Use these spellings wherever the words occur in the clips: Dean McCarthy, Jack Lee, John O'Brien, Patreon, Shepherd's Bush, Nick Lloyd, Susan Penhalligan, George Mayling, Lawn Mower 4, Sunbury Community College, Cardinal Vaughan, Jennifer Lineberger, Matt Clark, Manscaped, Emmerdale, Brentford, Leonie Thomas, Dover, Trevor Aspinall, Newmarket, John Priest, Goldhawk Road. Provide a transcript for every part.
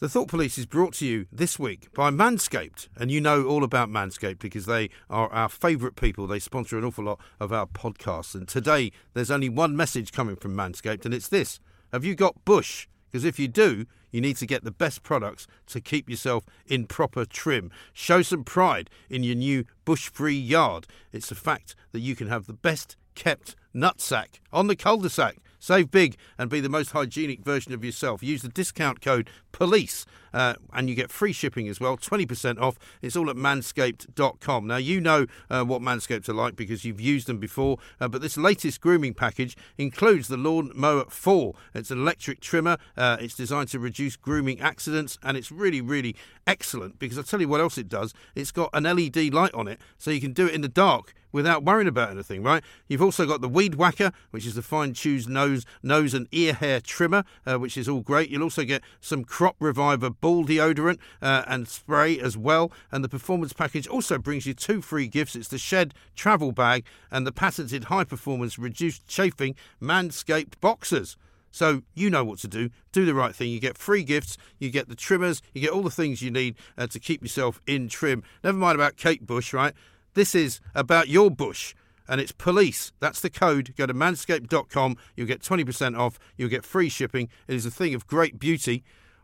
The Thought Police is brought to you this week by Manscaped, and you know all about Manscaped because they are our favourite people. They sponsor an awful lot of our podcasts, and today there's only one message coming from Manscaped, and it's this: have you got bush? Because if you do, you need to get the best products to keep yourself in proper trim. Show some pride in your new bush-free yard. It's a fact that you can have the best kept nutsack on the cul-de-sac. Save big and be the most hygienic version of yourself. Use the discount code POLICE and you get free shipping as well, 20% off. It's all at manscaped.com. Now, you know what Manscaped are like because you've used them before, but this latest grooming package includes the Lawn Mower 4. It's an electric trimmer. It's designed to reduce grooming accidents, and it's really, really excellent because I'll tell you what else it does. It's got an LED light on it, so you can do it in the dark without worrying about anything, right? You've also got the Weed Whacker, which is the fine-tuned nose and ear hair trimmer, which is all great. You'll also get some Crop Reviver ball deodorant and spray as well. And the Performance Package also brings you two free gifts. It's the Shed Travel Bag and the patented high-performance reduced chafing Manscaped boxers. So you know what to do. Do the right thing. You get free gifts, you get the trimmers, you get all the things you need to keep yourself in trim. Never mind about Kate Bush, right? This is about your bush, and it's police. That's the code. Go to manscaped.com. You'll get 20% off. You'll get free shipping. It is a thing of great beauty.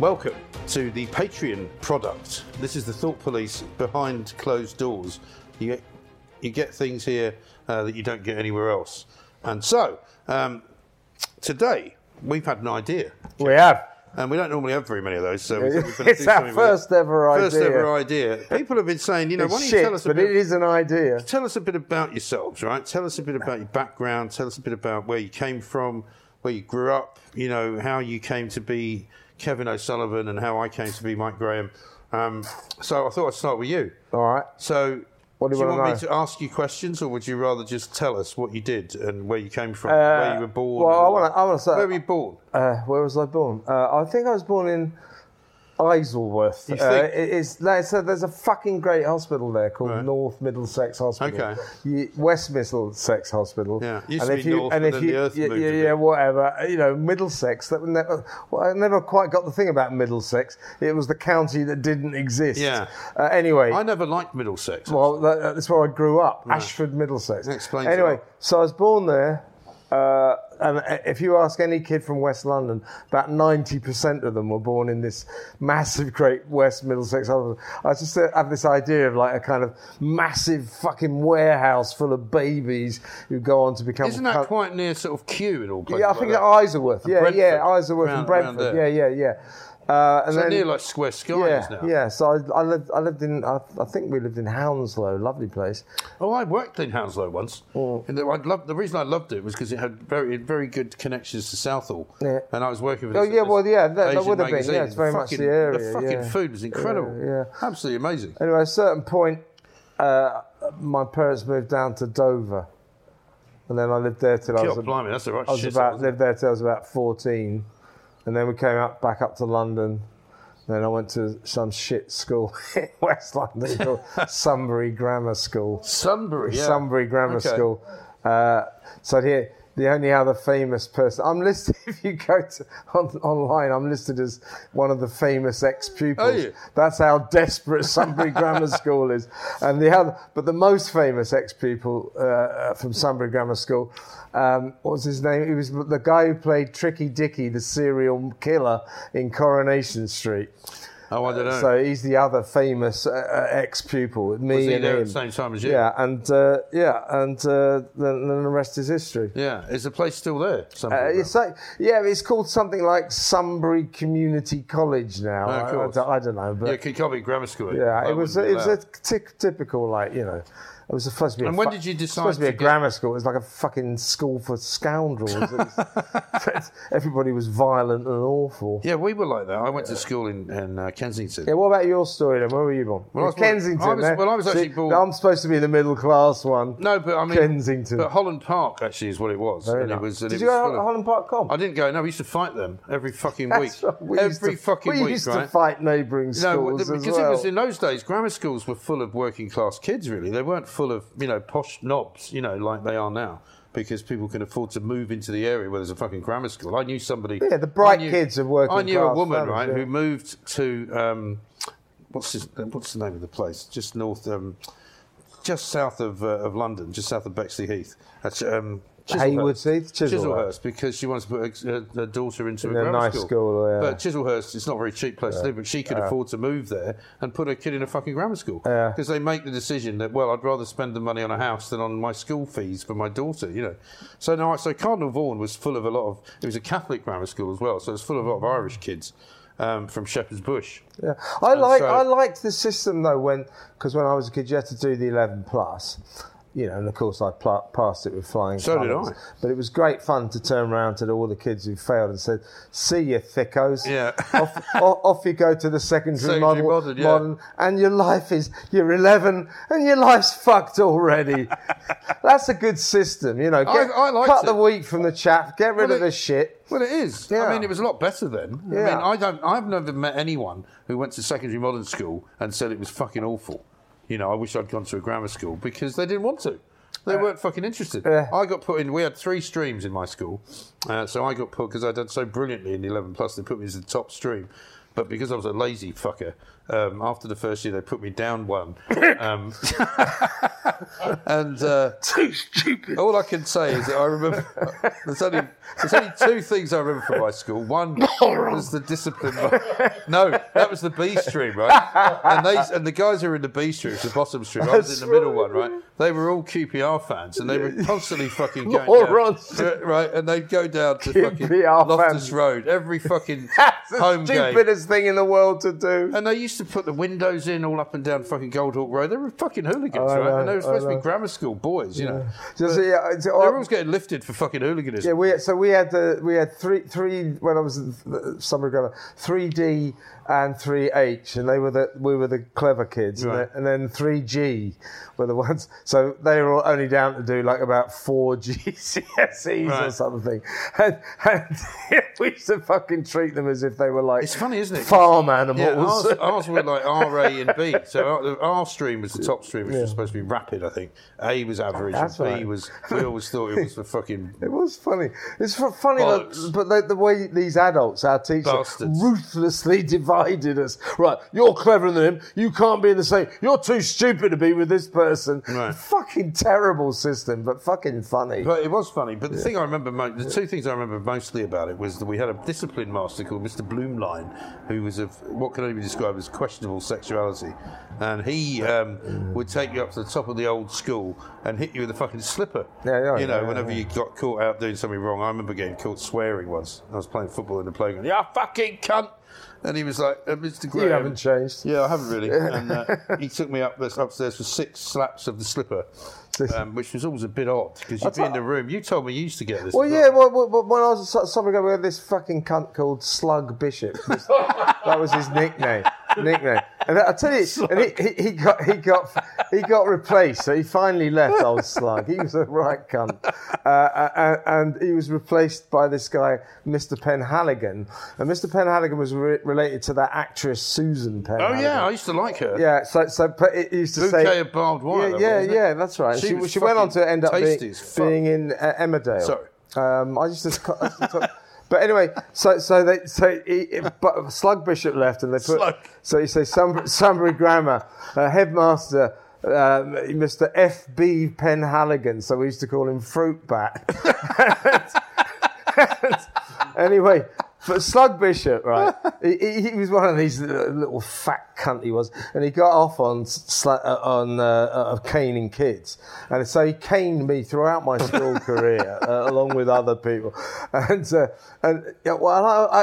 Welcome to the Patreon product. This is the Thought Police behind closed doors. You get things here that you don't get anywhere else. And so today we've had an idea. We have, and we don't normally have very many of those. So it's our first ever idea. People have been saying, you know, why don't you tell us a bit? It is an idea. Tell us a bit about yourselves, right? Tell us a bit about your background. Tell us a bit about where you came from, where you grew up. You know, how you came to be Kevin O'Sullivan and how I came to be Mike Graham. So I thought I'd start with you. All right. So what do you want me to ask you questions, or would you rather just tell us what you did and where you came from, where you were born? Well, I want to say... Where were you born? Where was I born? I think I was born in Isleworth. You think? There's a fucking great hospital there called North Middlesex Hospital. Okay. West Middlesex Hospital. Yeah. It used to be North, and then the earth moved a bit. You know, Middlesex. I never quite got the thing about Middlesex. It was the county that didn't exist. Yeah. Anyway, I never liked Middlesex. Well, that's where I grew up. Right. Ashford, Middlesex. That explains. Anyway, so I was born there. And if you ask any kid from West London, about 90% of them were born in this massive, great West Middlesex. I just have this idea of like a kind of massive fucking warehouse full of babies who go on to become... Isn't that quite near sort of Kew and all places? Yeah, I think Isleworth. Isleworth and Brentford. Yeah. And so then, near like Square Skies now. Yeah, so I think we lived in Hounslow, lovely place. Oh, I worked in Hounslow once. Mm. And the reason I loved it was because it had very, very good connections to Southall. Yeah. And I was working with that would have been. Yeah, it's very much the area. The fucking food was incredible. Yeah. Absolutely amazing. Anyway, at a certain point, my parents moved down to Dover. And then I lived there till I was about 14. And then we came back up to London. Then I went to some shit school in West London called Sunbury Grammar School. Sunbury Grammar School. So here, the only other famous person... I'm listed, if you go online, I'm listed as one of the famous ex-pupils. Are you? That's how desperate Sunbury Grammar School is. And but the most famous ex-pupil from Sunbury Grammar School... what was his name? He was the guy who played Tricky Dicky, the serial killer in Coronation Street. Oh, I don't know. So he's the other famous ex-pupil. Was he there at the same time as you? Yeah, and then the rest is history. Yeah, is the place still there? It's called something like Sunbury Community College now. Oh, of course. I don't know, but it can't be grammar school. Yeah, it was a typical, like, you know. It was supposed to be. And when did you decide? It was supposed to be a grammar school. It was like a fucking school for scoundrels. Everybody was violent and awful. Yeah, we were like that. I went to school in Kensington. Yeah. What about your story then? Where were you born? Well, Kensington. I was actually born. No, I'm supposed to be the middle class one. No, but I mean Kensington. But Holland Park actually is what it was. Very nice. Did you go to Holland Park Comp? I didn't go. No, we used to fight them every fucking week. We used to fight neighbouring schools. No, because it was in those days, grammar schools were full of working class kids. Really, they weren't full of, you know, posh knobs, you know, like they are now, because people can afford to move into the area where there's a fucking grammar school. I knew somebody... Yeah, the bright kids of working class. I knew a woman, right, who moved to... what's the name of the place? Just north... just south of London, just south of Bexley Heath. That's... Chiselhurst, because she wants to put her daughter into a grammar nice school. Yeah. But Chiselhurst, it's not a very cheap place to live, but she could afford to move there and put her kid in a fucking grammar school. Because they make the decision that, well, I'd rather spend the money on a house than on my school fees for my daughter, you know. So Cardinal Vaughan was full of a lot of... It was a Catholic grammar school as well, so it was full of a lot of Irish kids from Shepherd's Bush. Yeah, I liked the system, though, because when I was a kid, you had to do the 11 plus. You know, and of course I passed it with flying colours. Did I. But it was great fun to turn around to all the kids who failed and said, "See you thickos, off you go to the secondary modern, and your life is, you're 11 and your life's fucked already." That's a good system, you know. Cut the wheat from the chaff, get rid of the shit. Well, it is. Yeah. I mean, it was a lot better then. Yeah. I mean, I've never met anyone who went to secondary modern school and said it was fucking awful. You know, I wish I'd gone to a grammar school, because they didn't want to. They weren't fucking interested. I got put in... We had 3 streams in my school. So I got put... Because I'd done so brilliantly in the 11+, they put me as the top stream. But because I was a lazy fucker, after the first year, they put me down one. And too stupid. All I can say is that I remember... There's only 2 things I remember from my school. One was the discipline. No, that was the B stream, right? And the guys who were in the B stream, the bottom stream, I was in the middle one, right? They were all QPR fans, and they were constantly fucking going down. Right, and they'd go down to fucking Loftus Road every fucking home game. That's the stupidest thing in the world to do. And they used to put the windows in all up and down fucking Goldhawk Road. They were fucking hooligans, right? And they were supposed to be grammar school boys, you know. They were always getting lifted for fucking hooliganism. Yeah, we had three when I was in Sunbury Grammar, 3D and 3H, and we were the clever kids, right. and then 3G were the ones. So they were only down to do like about 4 GCSEs or something, and we used to fucking treat them as if they were like... It's funny, isn't it? Farm animals. Yeah, ours were like R, A, and B. So our stream was the top stream, which was supposed to be rapid. I think A was average, and B was... We always thought it was the fucking... It was funny. It's funny, but the way these adults, our teachers, bastards, ruthlessly divided us. Right, you're cleverer than him. You can't be in the same. You're too stupid to be with this person. Right. Fucking terrible system, but fucking funny. But it was funny. But the thing I remember, the 2 things I remember mostly about it was that we had a discipline master called Mr. Bloomline, who was of what can only be described as questionable sexuality, and he would take you up to the top of the old school and hit you with a fucking slipper. Whenever you got caught out doing something wrong. I remember getting caught swearing once. I was playing football in the playground. "You fucking cunt!" And he was like, "Mr. Graham, you haven't changed." Yeah, I haven't really. And he took me upstairs for 6 slaps of the slipper, which was always a bit odd because you'd be in the room. You told me you used to get this. Well, yeah. Well, when I was at Sunbury Grammar, we had this fucking cunt called Slug Bishop. That was his nickname. And I tell you, and he got replaced. So he finally left, old Slug. He was a right cunt, and he was replaced by this guy, Mr. Penhalligan. And Mr. Penhalligan was related to that actress Susan Penhalligan. Oh yeah, I used to like her. Yeah, but it used to say of barbed wire. Yeah, that's right. She went on to end up being in Emmerdale. Sorry, But anyway, so Slug Bishop left, and they put... Slug. So you say Sunbury Grammar, headmaster, Mr. F.B. Penhalligan. So we used to call him Fruitbat. Anyway, But Slug Bishop, right? he was one of these little fat cunt he was, and he got off on caning kids, and so he caned me throughout my school career, along with other people. And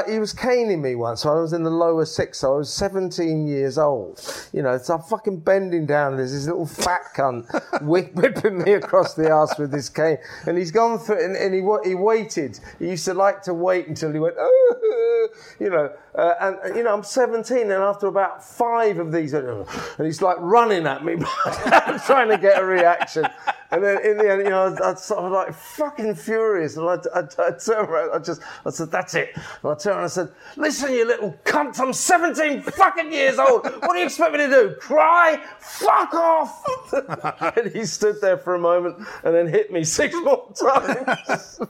he was caning me once. So I was in the lower sixth, so I was 17 years old. You know, so I'm fucking bending down. And there's this little fat cunt whipping me across the arse with this cane, and he's gone through, and he waited. He used to like to wait until he went, I'm 17, and after about 5 of these, and he's like running at me, trying to get a reaction. And then in the end, I was sort of like fucking furious, and I turned around, I said, that's it. And I turned around and I said, listen, you little cunt, I'm 17 fucking years old. What do you expect me to do? Cry? Fuck off! And he stood there for a moment and then hit me 6 more times.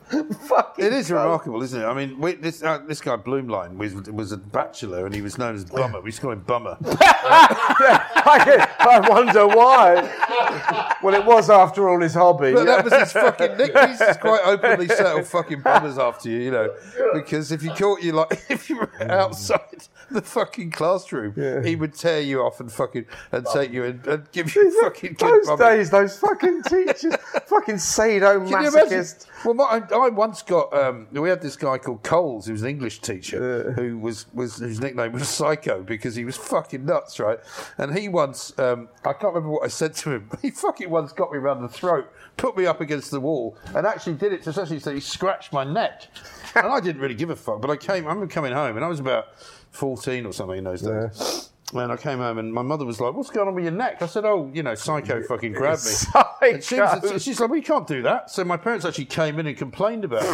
Fucking. It is cunt. Remarkable, isn't it? I mean, this guy Bloomline was a bachelor, and he was known as Bummer. We used to call him Bummer. I wonder why. Well, it was after all. His hobby. But that was his fucking nick. He's just quite openly settled fucking bummers after you, you know, because if he caught you, like, if you were outside the fucking classroom, he would tear you off and fucking take you and give you fucking good bumming. Those days, those fucking teachers, fucking sadomasochist. Well, I once got, we had this guy called Coles, who was an English teacher, who was whose nickname was Psycho, because he was fucking nuts, right? And he once, I can't remember what I said to him, he fucking once got me round the throat, put me up against the wall, and actually did it to essentially say he scratched my neck. And I didn't really give a fuck, but I remember coming home, and I was about 14 or something in those days. And I came home, and my mother was like, what's going on with your neck? I said, Psycho fucking grabbed me. And she's like, well, you can't do that. So my parents actually came in and complained about it.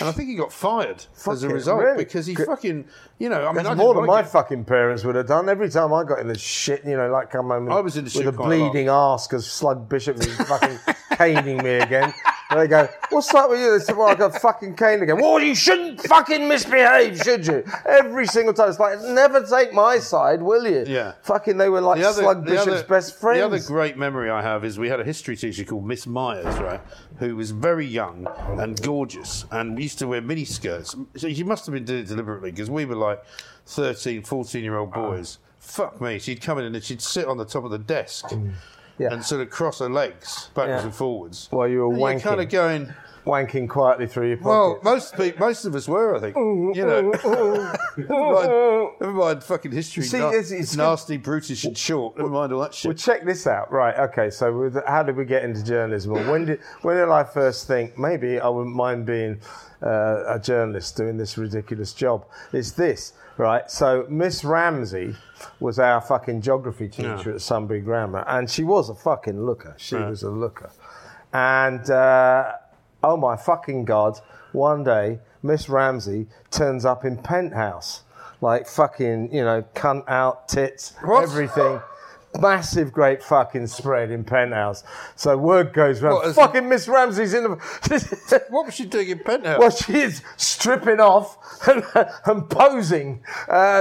And I think he got fired as a result, really? Because he fucking, I mean, more than my fucking parents would have done. Every time I got in the shit, like come home I was in the shit with a bleeding arse because Slug Bishop was fucking caning me again. And they go, what's up with you? They said, well, I got fucking caned again. Well, you shouldn't fucking misbehave, should you? Every single time. It's like, never take my side, will you? Yeah. Fucking, they were like Slug Bishop's best friends. The other great memory I have is we had a history teacher called Miss Myers, right, who was very young and gorgeous, and we used to wear mini skirts. So she must have been doing it deliberately, because we were like 13, 14-year-old boys. Fuck me. She'd come in and she'd sit on the top of the desk. Yeah. And sort of cross her legs backwards and forwards. While you were wanking. You're kind of going... Wanking quietly through your pocket. Well, most of us were, I think. Never mind fucking history. See, it's nasty, brutish and short. Never mind all that shit. Well, check this out. Right, okay, so how did we get into journalism? Well, when did I first think, maybe I wouldn't mind being a journalist doing this ridiculous job? It's this, right? So Miss Ramsey was our fucking geography teacher at Sunbury Grammar, and she was a fucking looker. She was a looker. And... oh my fucking God, one day Miss Ramsey turns up in Penthouse, like fucking, cunt out, tits, everything. Massive, great fucking spread in Penthouse. So word goes round. Fucking Miss Ramsey's in the... What was she doing in Penthouse? Well, she's stripping off and posing.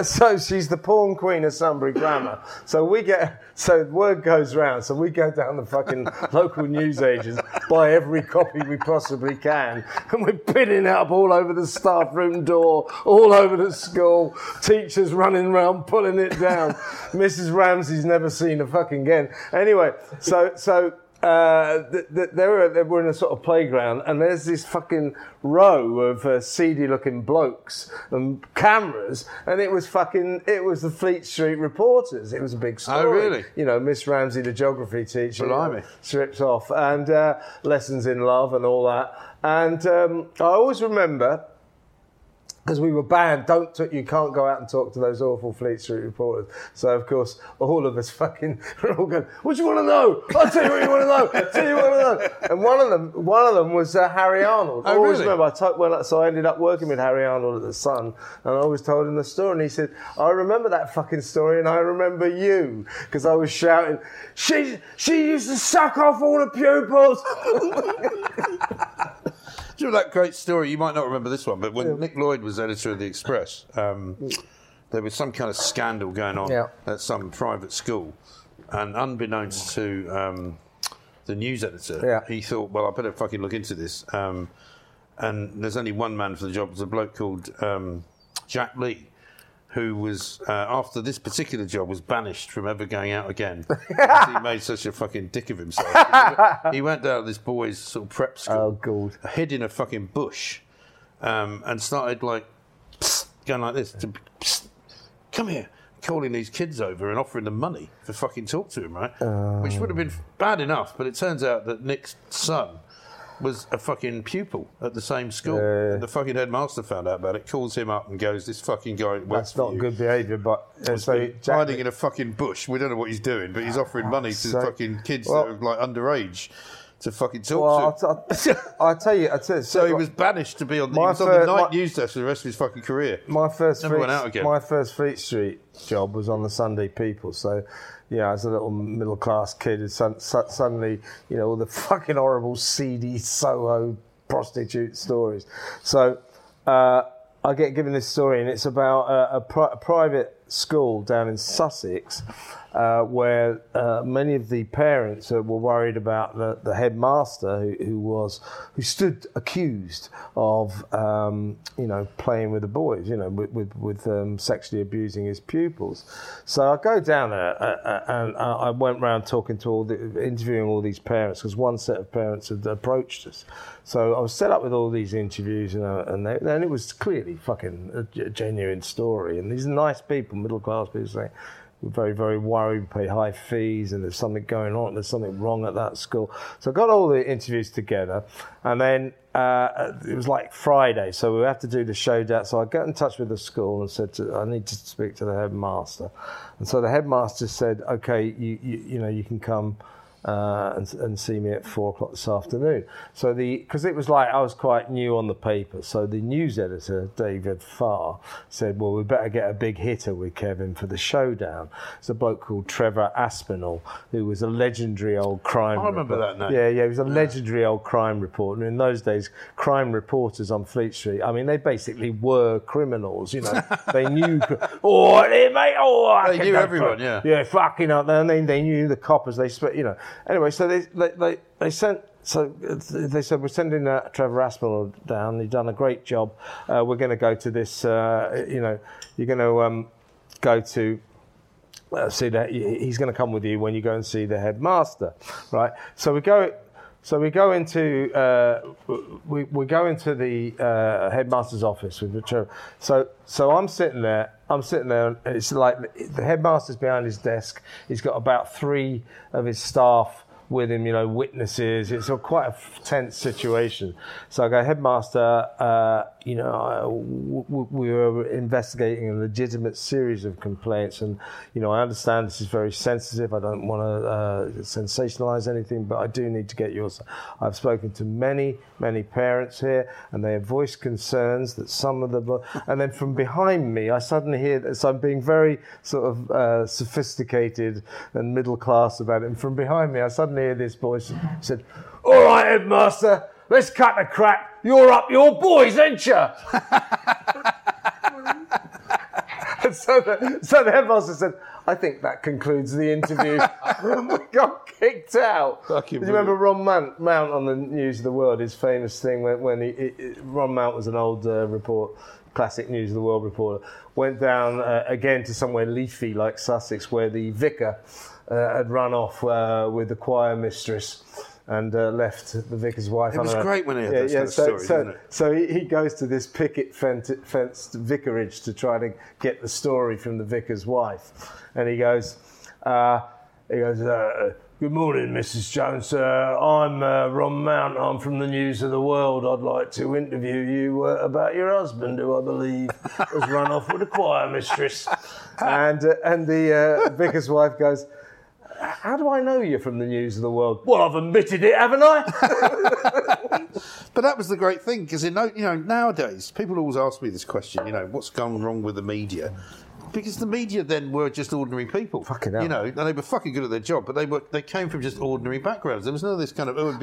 So she's the porn queen of Sunbury Grammar. So word goes round. So we go down the fucking local newsagents, buy every copy we possibly can, and we're bidding up all over the staff room door, all over the school, teachers running around pulling it down. Mrs. Ramsey's never seen a fucking again. Anyway, they were in a sort of playground, and there's this fucking row of seedy-looking blokes and cameras, and it was the Fleet Street reporters. It was a big story. Oh, really? Miss Ramsey, the geography teacher, strips off, and lessons in love and all that. And I always remember, because we were banned, you can't go out and talk to those awful Fleet Street reporters. So, of course, all of us fucking were all going, what do you want to know? I'll tell you what you want to know. And one of them was Harry Arnold. I always remember, I ended up working with Harry Arnold at The Sun, and I always told him the story, and he said, I remember that fucking story, and I remember you, because I was shouting, she used to suck off all the pupils. Do you know that great story? You might not remember this one, but when Nick Lloyd was editor of The Express, there was some kind of scandal going on at some private school, and unbeknownst to the news editor, he thought, well, I better fucking look into this. And there's only one man for the job. There's a bloke called Jack Lee, who was, after this particular job, was banished from ever going out again. Because he made such a fucking dick of himself. He went down to this boys' sort of prep school, hid in a fucking bush, and started like going like this, come here, calling these kids over and offering them money to fucking talk to him, right? Which would have been bad enough, but it turns out that Nick's son was a fucking pupil at the same school. And the fucking headmaster found out about it, calls him up and goes, this fucking guy works for you. That's not good behaviour, but... hiding in a fucking bush. We don't know what he's doing, but he's offering money to fucking kids that are like underage to fucking talk to. I tell you... So he was banished to be on the night news desk for the rest of his fucking career. My first Fleet Street job was on the Sunday People, so... Yeah, as a little middle-class kid, and suddenly, you know, all the fucking horrible, seedy, Soho prostitute stories. So I get given this story, and it's about a private school down in Sussex where many of the parents were worried about the headmaster who stood accused of, playing with the boys, with sexually abusing his pupils. So I go down there and I went round interviewing all these parents, because one set of parents had approached us. So I was set up with all these interviews, and it was clearly fucking a genuine story. And these nice people, middle-class people, saying, we're very, very worried, we pay high fees, and there's something going on, there's something wrong at that school. So I got all the interviews together, and then it was like Friday, so we have to do the showdown. So I got in touch with the school and said, I need to speak to the headmaster. And so the headmaster said, okay, you can come and see me at 4:00 this afternoon. So because it was like I was quite new on the paper, so the news editor, David Farr, said, well, we better get a big hitter with Kevin for the showdown. It's a bloke called Trevor Aspinall, who was a legendary old crime reporter. That name. Yeah, he was a legendary old crime reporter. And in those days, crime reporters on Fleet Street, I mean, they basically were criminals, you know. They knew... They knew everyone, yeah. Yeah, fucking up. And they knew the coppers, they spent, you know. Anyway, so they said, we're sending Trevor Aspinall down. He's done a great job. We're going to go to this, you're going to go to see that. He's going to come with you when you go and see the headmaster, right? So we go. So we go into the headmaster's office with Trevor. So I'm sitting there. And it's like the headmaster's behind his desk. He's got about three of his staff with him, you know, witnesses. It's quite a tense situation. So I go, headmaster, we were investigating a legitimate series of complaints, and, you know, I understand this is very sensitive. I don't want to sensationalize anything, but I do need to get yours. I've spoken to many, many parents here, and they have voiced concerns that some of them... And then from behind me, I suddenly hear that, so I'm being very sort of sophisticated and middle class about it, and from behind me, I suddenly hear this voice said, all right, headmaster, let's cut the crap. You're up your boys, ain't you? And so the headmaster said, I think that concludes the interview. We got kicked out. Fucking brilliant. Remember Ron Mount on the News of the World, his famous thing when Ron Mount was an old classic News of the World reporter, went down again to somewhere leafy like Sussex where the vicar had run off with the choir mistress and left the vicar's wife. It was great when he had those stories, wasn't it? So he goes to this picket-fenced vicarage to try to get the story from the vicar's wife. And he goes, good morning, Mrs. Jones. I'm Ron Mount. I'm from the News of the World. I'd like to interview you about your husband, who I believe has run off with a choir mistress. And the vicar's wife goes, how do I know you're from the News of the World? Well, I've admitted it, haven't I? But that was the great thing, because nowadays people always ask me this question, you know, what's gone wrong with the media? Because the media then were just ordinary people. Fucking hell. You know, and they were fucking good at their job, but they came from just ordinary backgrounds. There was none of this kind of... It was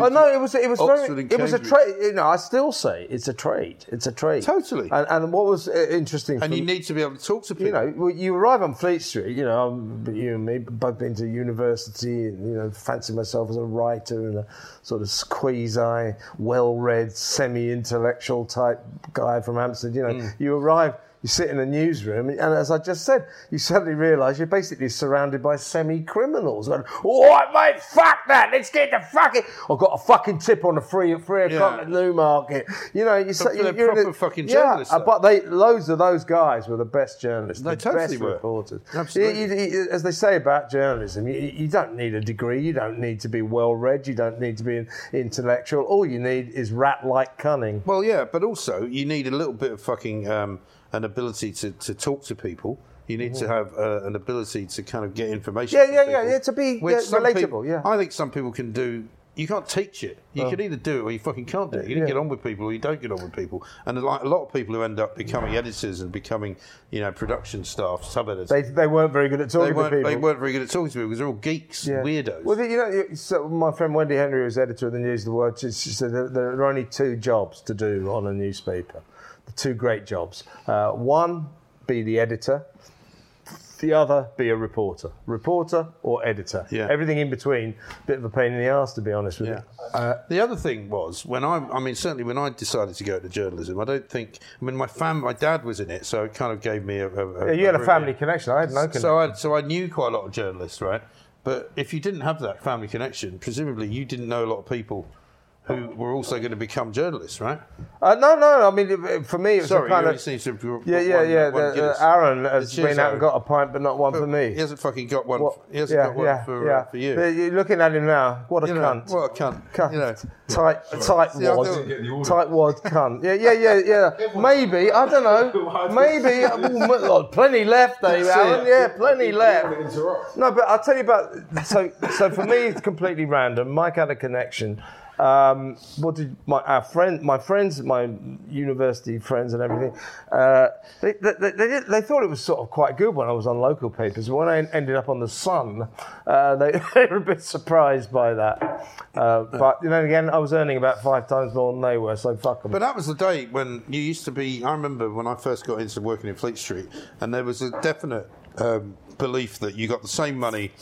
a trade. You know, I still say it's a trade. It's a trade. Totally. And what was interesting... And you need to be able to talk to people. You know, you arrive on Fleet Street, you know, you and me, both been to university and, you know, fancy myself as a writer and a sort of quasi, well-read, semi-intellectual type guy from Hampstead. You know, you arrive... you sit in a newsroom, and as I just said, you suddenly realise you're basically surrounded by semi-criminals. Going, all right, mate, fuck that. Let's get the fucking... I've got a fucking tip on a 3 o'clock at Newmarket. You know, you're proper fucking journalists. Yeah, but loads of those guys were the best journalists. They totally were. Reporters. Absolutely. You, as they say about journalism, you don't need a degree. You don't need to be well-read. You don't need to be intellectual. All you need is rat-like cunning. Well, yeah, but also you need a little bit of fucking... an ability to talk to people. You need to have an ability to kind of get information. To be relatable. I think some people can do. You can't teach it. You can either do it or you fucking can't do it. You didn't get on with people or you don't get on with people. And like a lot of people who end up becoming editors and becoming, you know, production staff, sub-editors. They weren't very good at talking to people. They weren't very good at talking to people because they're all geeks, weirdos. Well, you know, so my friend Wendy Henry, who's editor of the News of the World, she said there are only two jobs to do on a newspaper. The two great jobs. One, be the editor. The other, be a reporter. Reporter or editor. Yeah. Everything in between, bit of a pain in the arse, to be honest with you. The other thing was, when I decided to go into journalism, my dad was in it, so it kind of gave me you had a family connection. I had no connection. So I knew quite a lot of journalists, right? But if you didn't have that family connection, presumably you didn't know a lot of people who were also going to become journalists, right? No. I mean, for me, it was Aaron has been out and got a pint, but not one for me. He hasn't fucking got one. For you. But you're looking at him now. What a cunt! What a cunt! You know, tight wad cunt. Yeah. Maybe I don't know. Maybe plenty left, there, Aaron. Yeah, plenty left. No, but I'll tell you about. So for me, it's completely random. Mike had a connection. My university friends and everything, they thought it was sort of quite good when I was on local papers. When I ended up on The Sun, they were a bit surprised by that. But then again, I was earning about 5 times more than they were, so fuck them. But that was the day when you used to be. I remember when I first got into working in Fleet Street, and there was a definite belief that you got the same money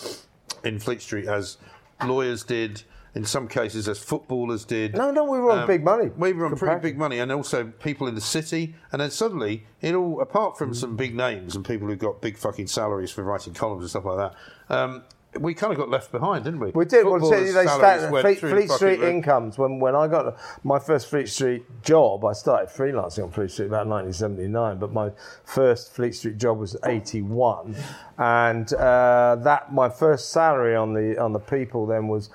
in Fleet Street as lawyers did. In some cases, as footballers did. No, we were on big money. We were on pretty big money, and also people in the city. And then suddenly, apart from some big names and people who got big fucking salaries for writing columns and stuff like that, we kind of got left behind, didn't we? We did. Well, they started Fleet Street incomes. When I got my first Fleet Street job, I started freelancing on Fleet Street about 1979, but my first Fleet Street job was 81. And my first salary on the people then was...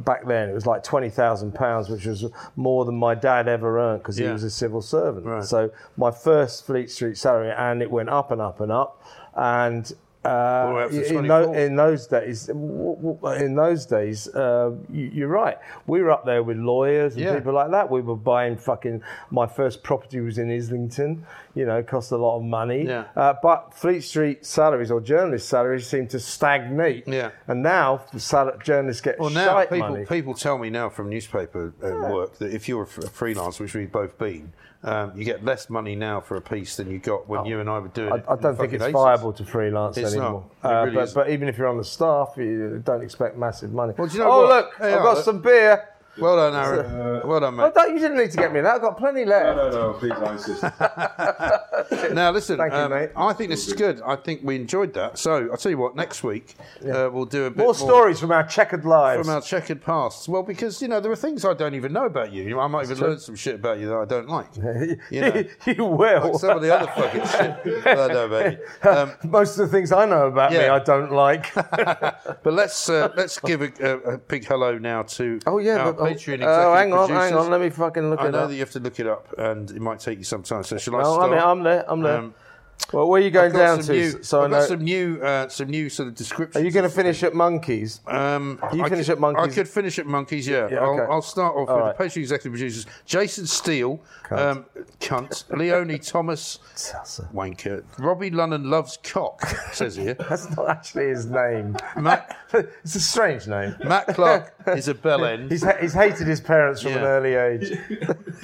back then it was like £20,000, which was more than my dad ever earned because he was a civil servant. Right. So my first Fleet Street salary, and it went up and up and up. And in those days, you're right. We were up there with lawyers and people like that. We were buying my first property was in Islington. You know, it cost a lot of money. Yeah. But Fleet Street salaries or journalist salaries seem to stagnate. Yeah. And now journalists get shite money. People tell me now from newspaper work that if you're a freelancer, which we've both been, you get less money now for a piece than you got when you and I were doing it. I don't think it's viable to freelance anymore. But even if you're on the staff, you don't expect massive money. Well, do you know look, hey, I've got some beer. Well done, Aaron. Well done, mate. You didn't need to get me that. I've got plenty left. No, please, I insist. Now, listen, thank you, mate. I think this is good. I think we enjoyed that. So, I'll tell you what, next week we'll do a bit more... stories from our checkered lives. From our checkered pasts. Well, because, you know, there are things I don't even know about you. I might learn some shit about you that I don't like. You know, you will. Like some of the other fucking shit that I know about you. Most of the things I know about me I don't like. But let's give a big hello now to... Oh, yeah, hang on, let me fucking look it up. I know that you have to look it up, and it might take you some time, so shall I start? I'm there. Well, where are you going down to? I've got some new sort of descriptions. Are you going to finish at Monkeys? At Monkeys? I could finish at Monkeys, yeah okay. I'll start off with the Patreon executive producers. Jason Steele, cunt. Leonie Thomas, wanker. Robbie Lunnan loves cock, says here. That's not actually his name. It's a strange name. Matt Clark is a bell end. He's hated his parents from an early age.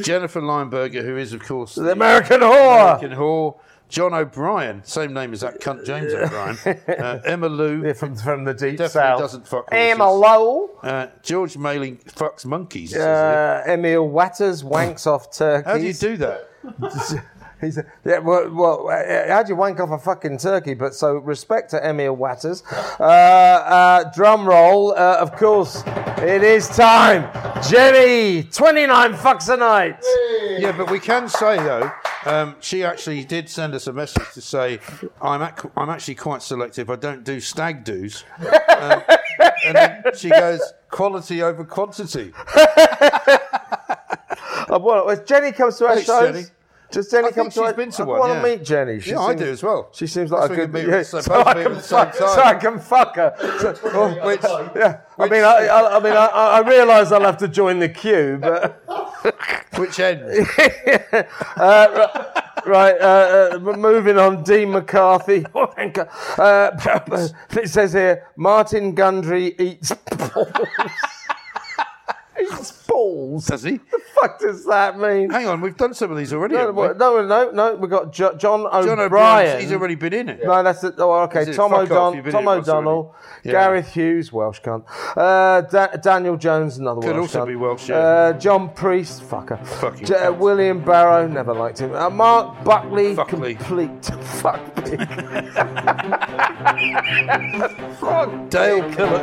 Jennifer Lineberger, who is, of course... The American whore! John O'Brien, same name as that cunt James O'Brien. Emma Lou. Yeah, from the deep south. Doesn't fuck horses. Emma Lowell. George Mayling fucks monkeys. Emil Watters wanks off turkeys. How do you do that? He said, yeah, well, how'd you wank off a fucking turkey? But so, respect to Emil Watters. Drum roll, of course, it is time. Jenny, 29 fucks a night. Yeah, but we can say, though, she actually did send us a message to say, I'm actually quite selective. I don't do stag do's. And then she goes, quality over quantity. Jenny comes to our shows. Jenny. Does Jenny come to our shows? I want to meet Jenny. She seems, I do as well. She seems like a good... Yeah, so I can fuck her. I realise I'll have to join the queue, but... Which end? Moving on, Dean McCarthy. It says here, Martin Gundry eats balls. Eats balls? Does he? The fuck does that mean? Hang on, we've done some of these already. No. We've got John O'Brien. He's already been in it. Yeah. No, that's it. Oh, okay. Tom O'Donnell, yeah. Gareth Hughes, Welsh cunt. Daniel Jones, another Welsh cunt. Could also be Welsh. Yeah. John Priest, fucker. Fucking William Barrow, never liked him. Mark Buckley, complete fuck. Fuck Dale Killer.